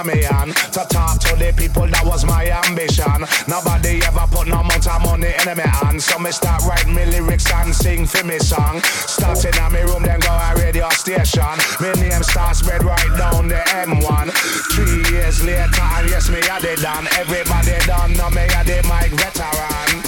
Ghanaian to talk to the people. That was my ambition. Nobody ever put no amount of money in my hand, so me start writing me lyrics and sing for me song. Starting at me room, then go a radio station. Me name start spread right down the M1. 3 years later, and yes, me had it done. Everybody done know me had the mic veteran.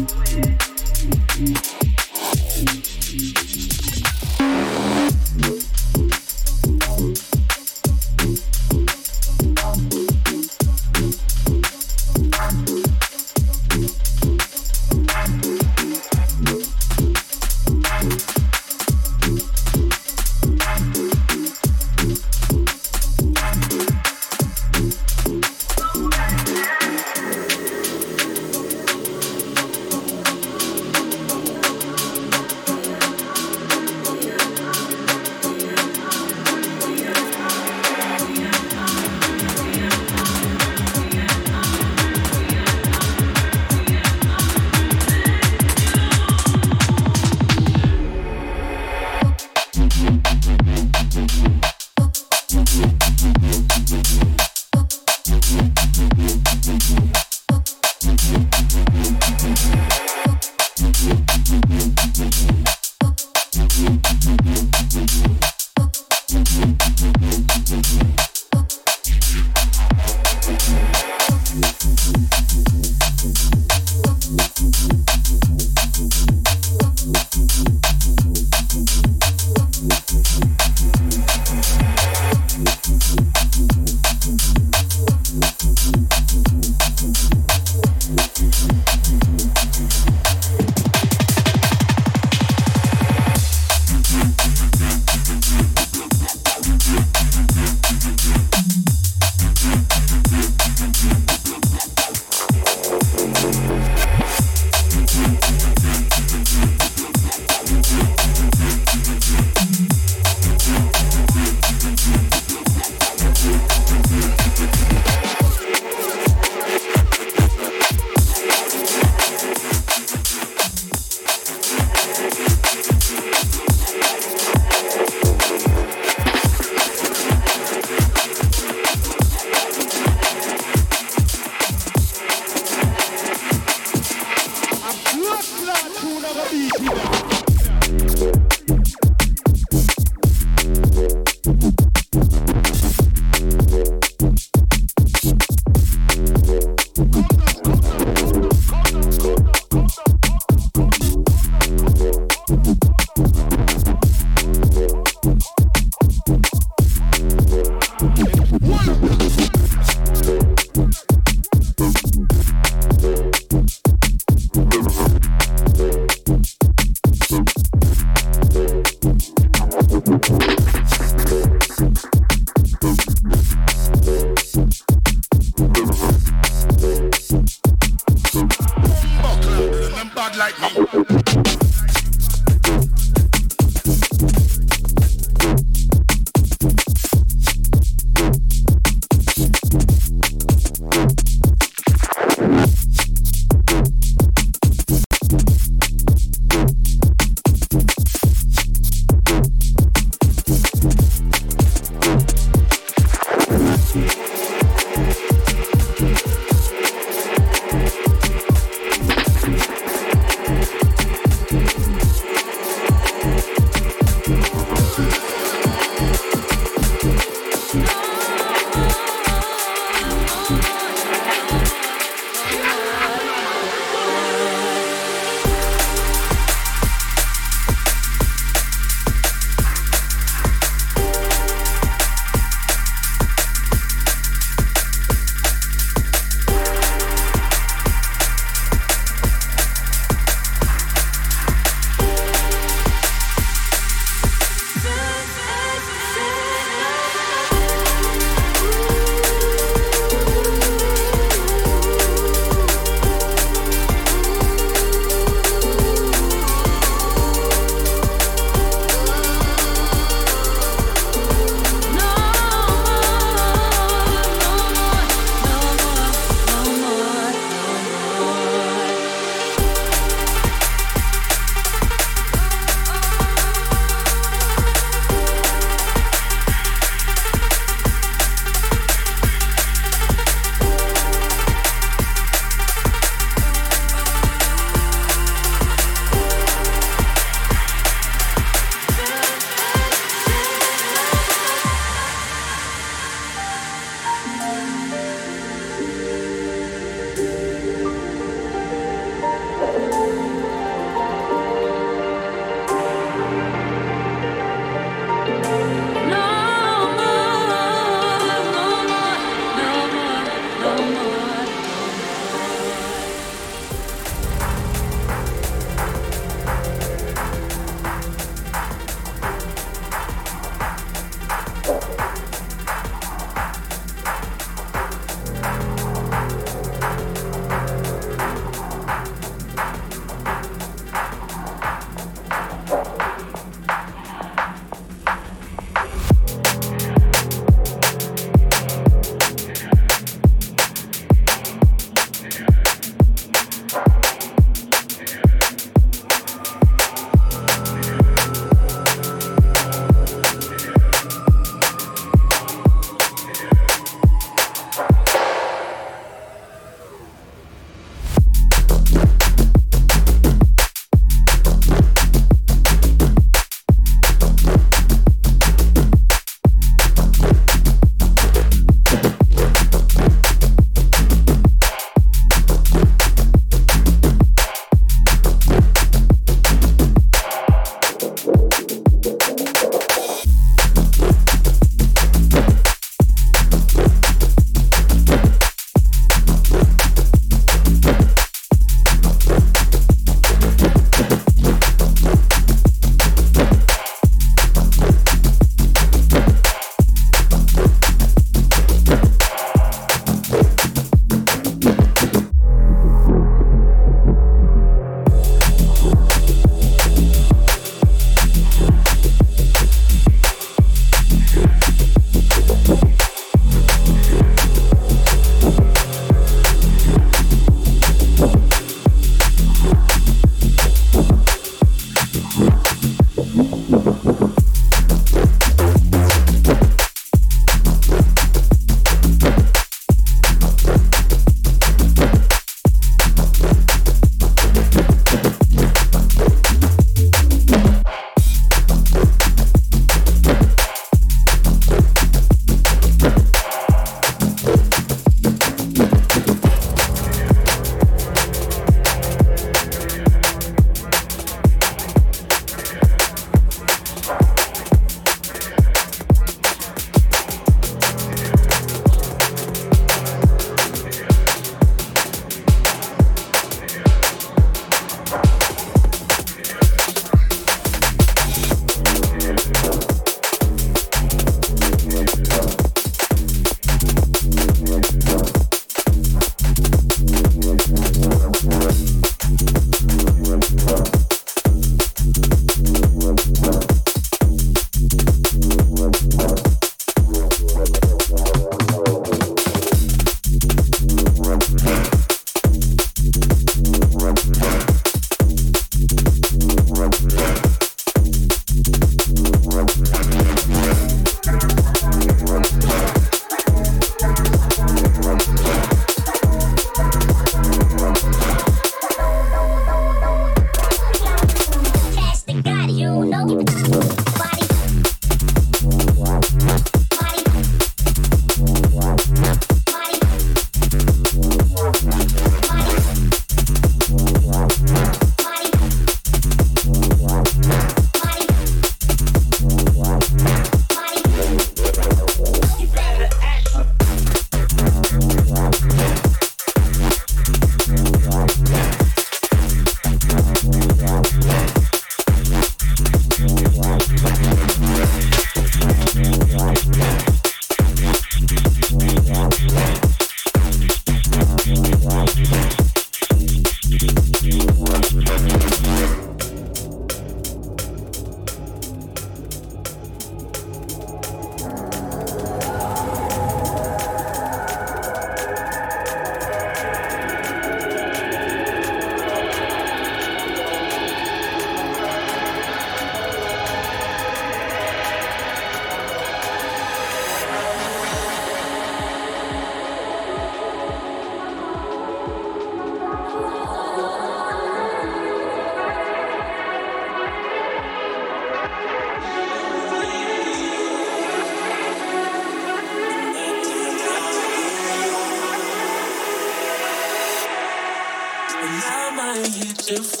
allow my head to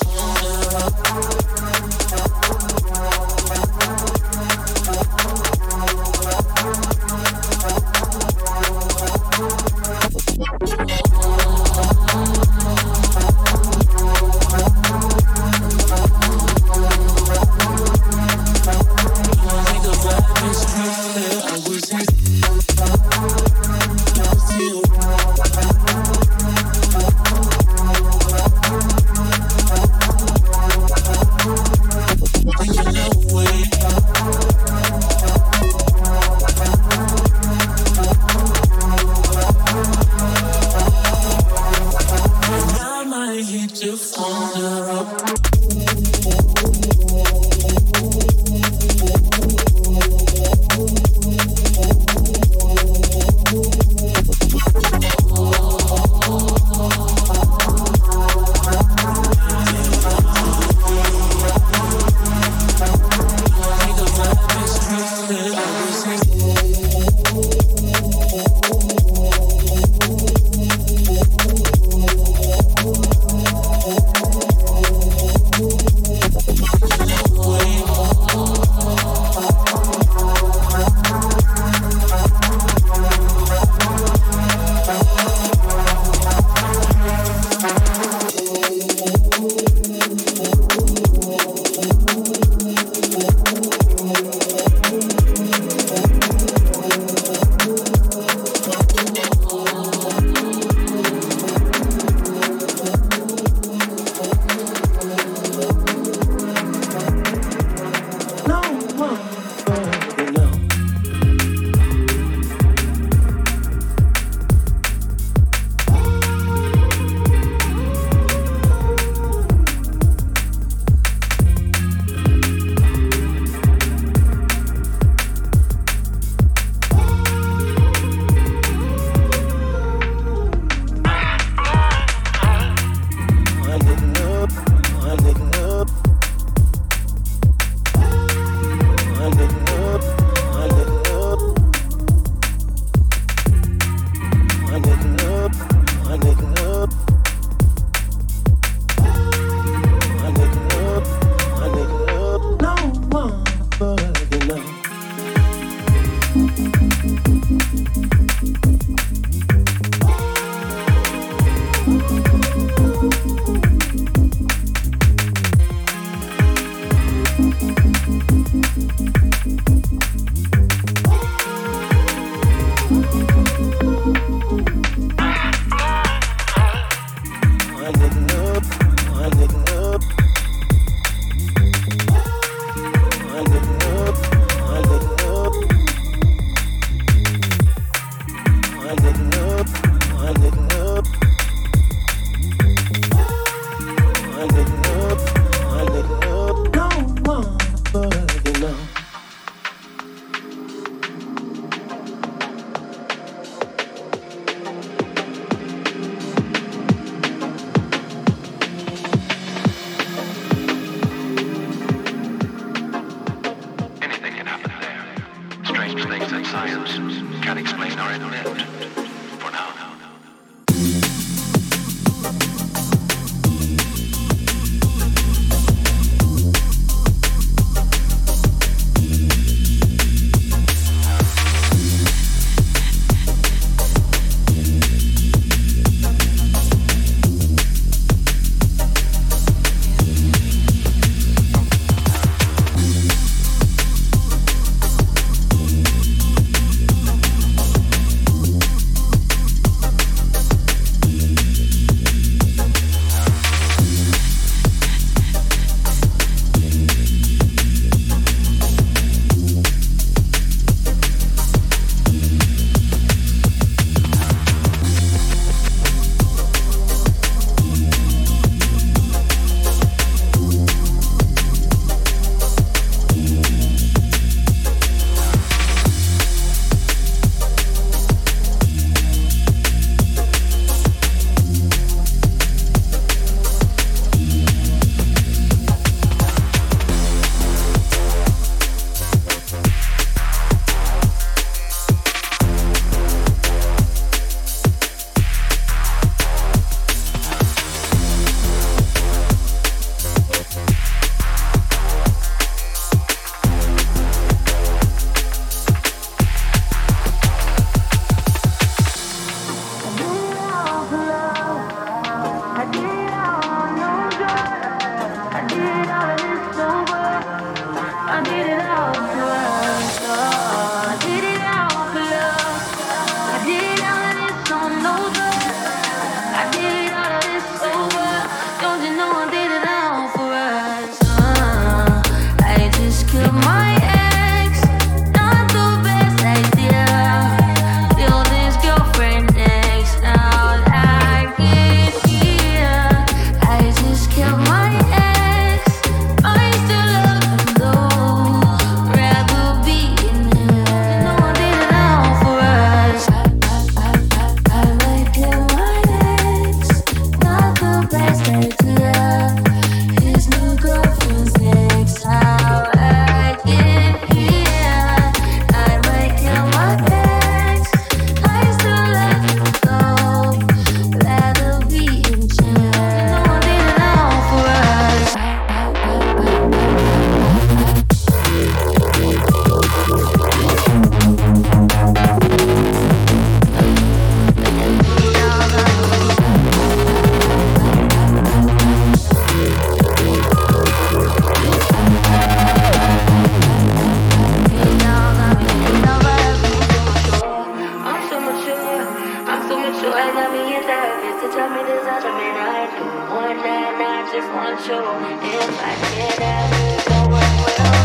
more than I do, more than I just want you. If I can't have you, no one will.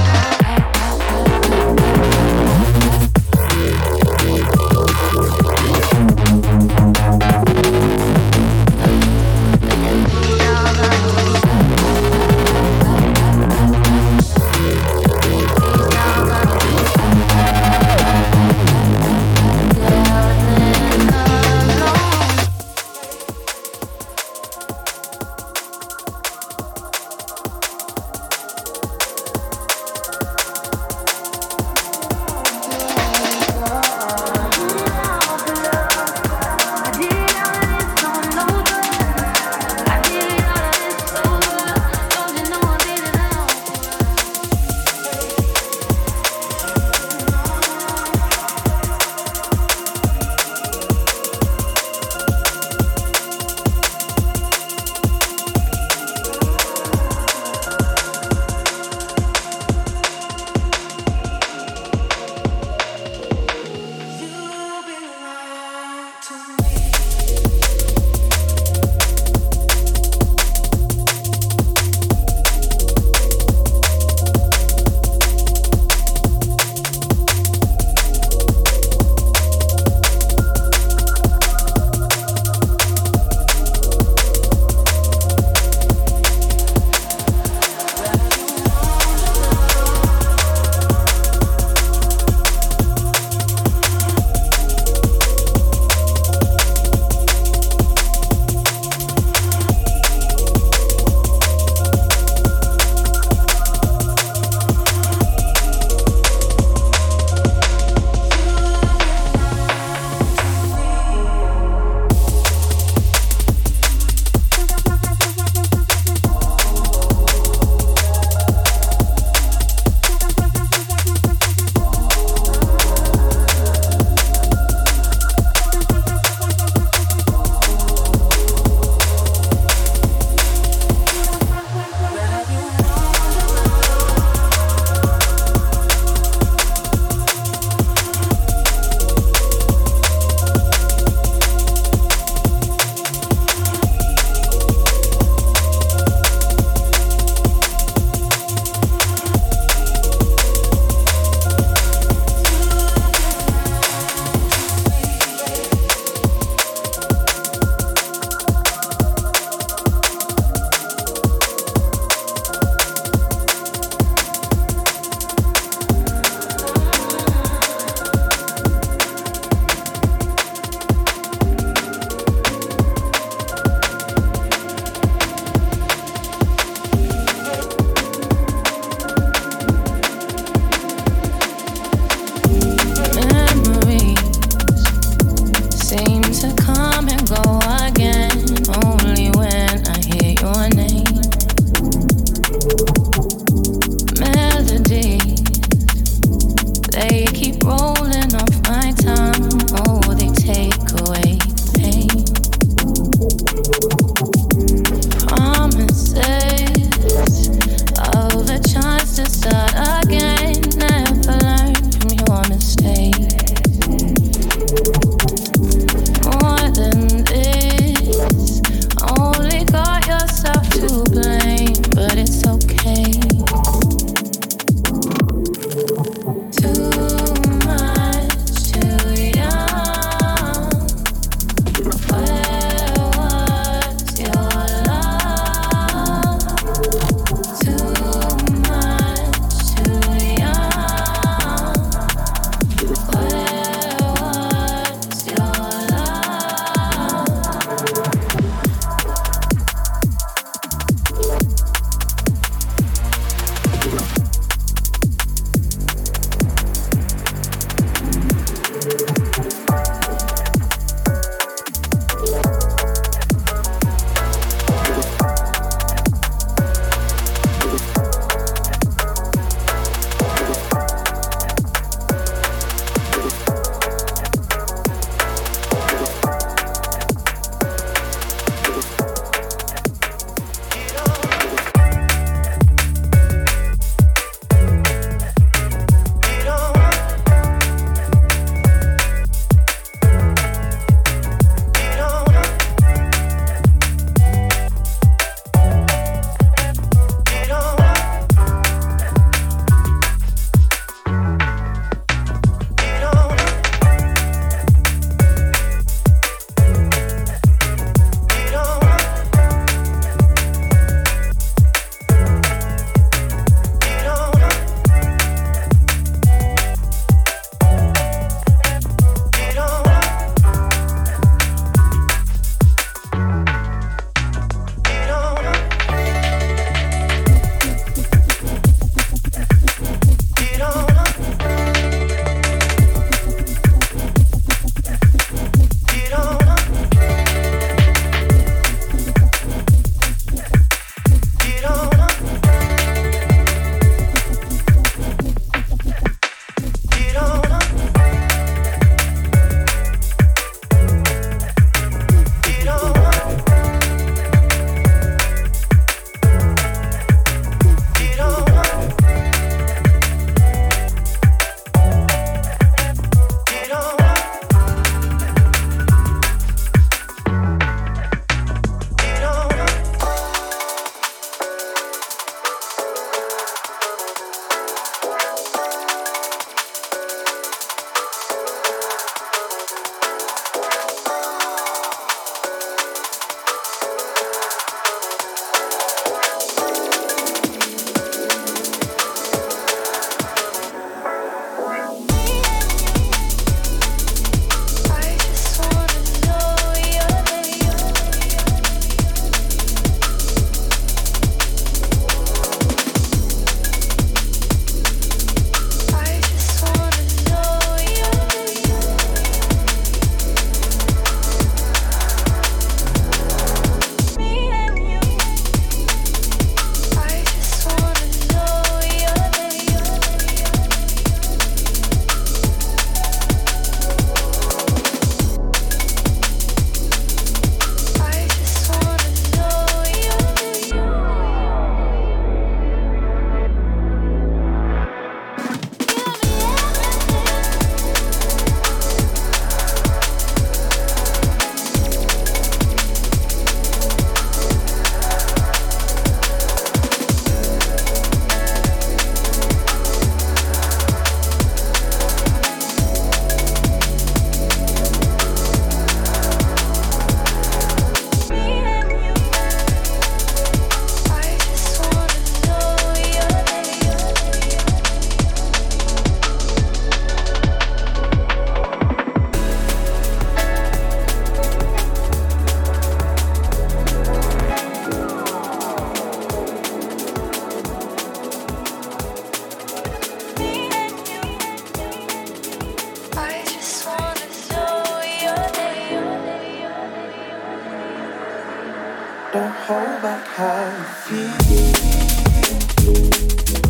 Don't hold back how you feel.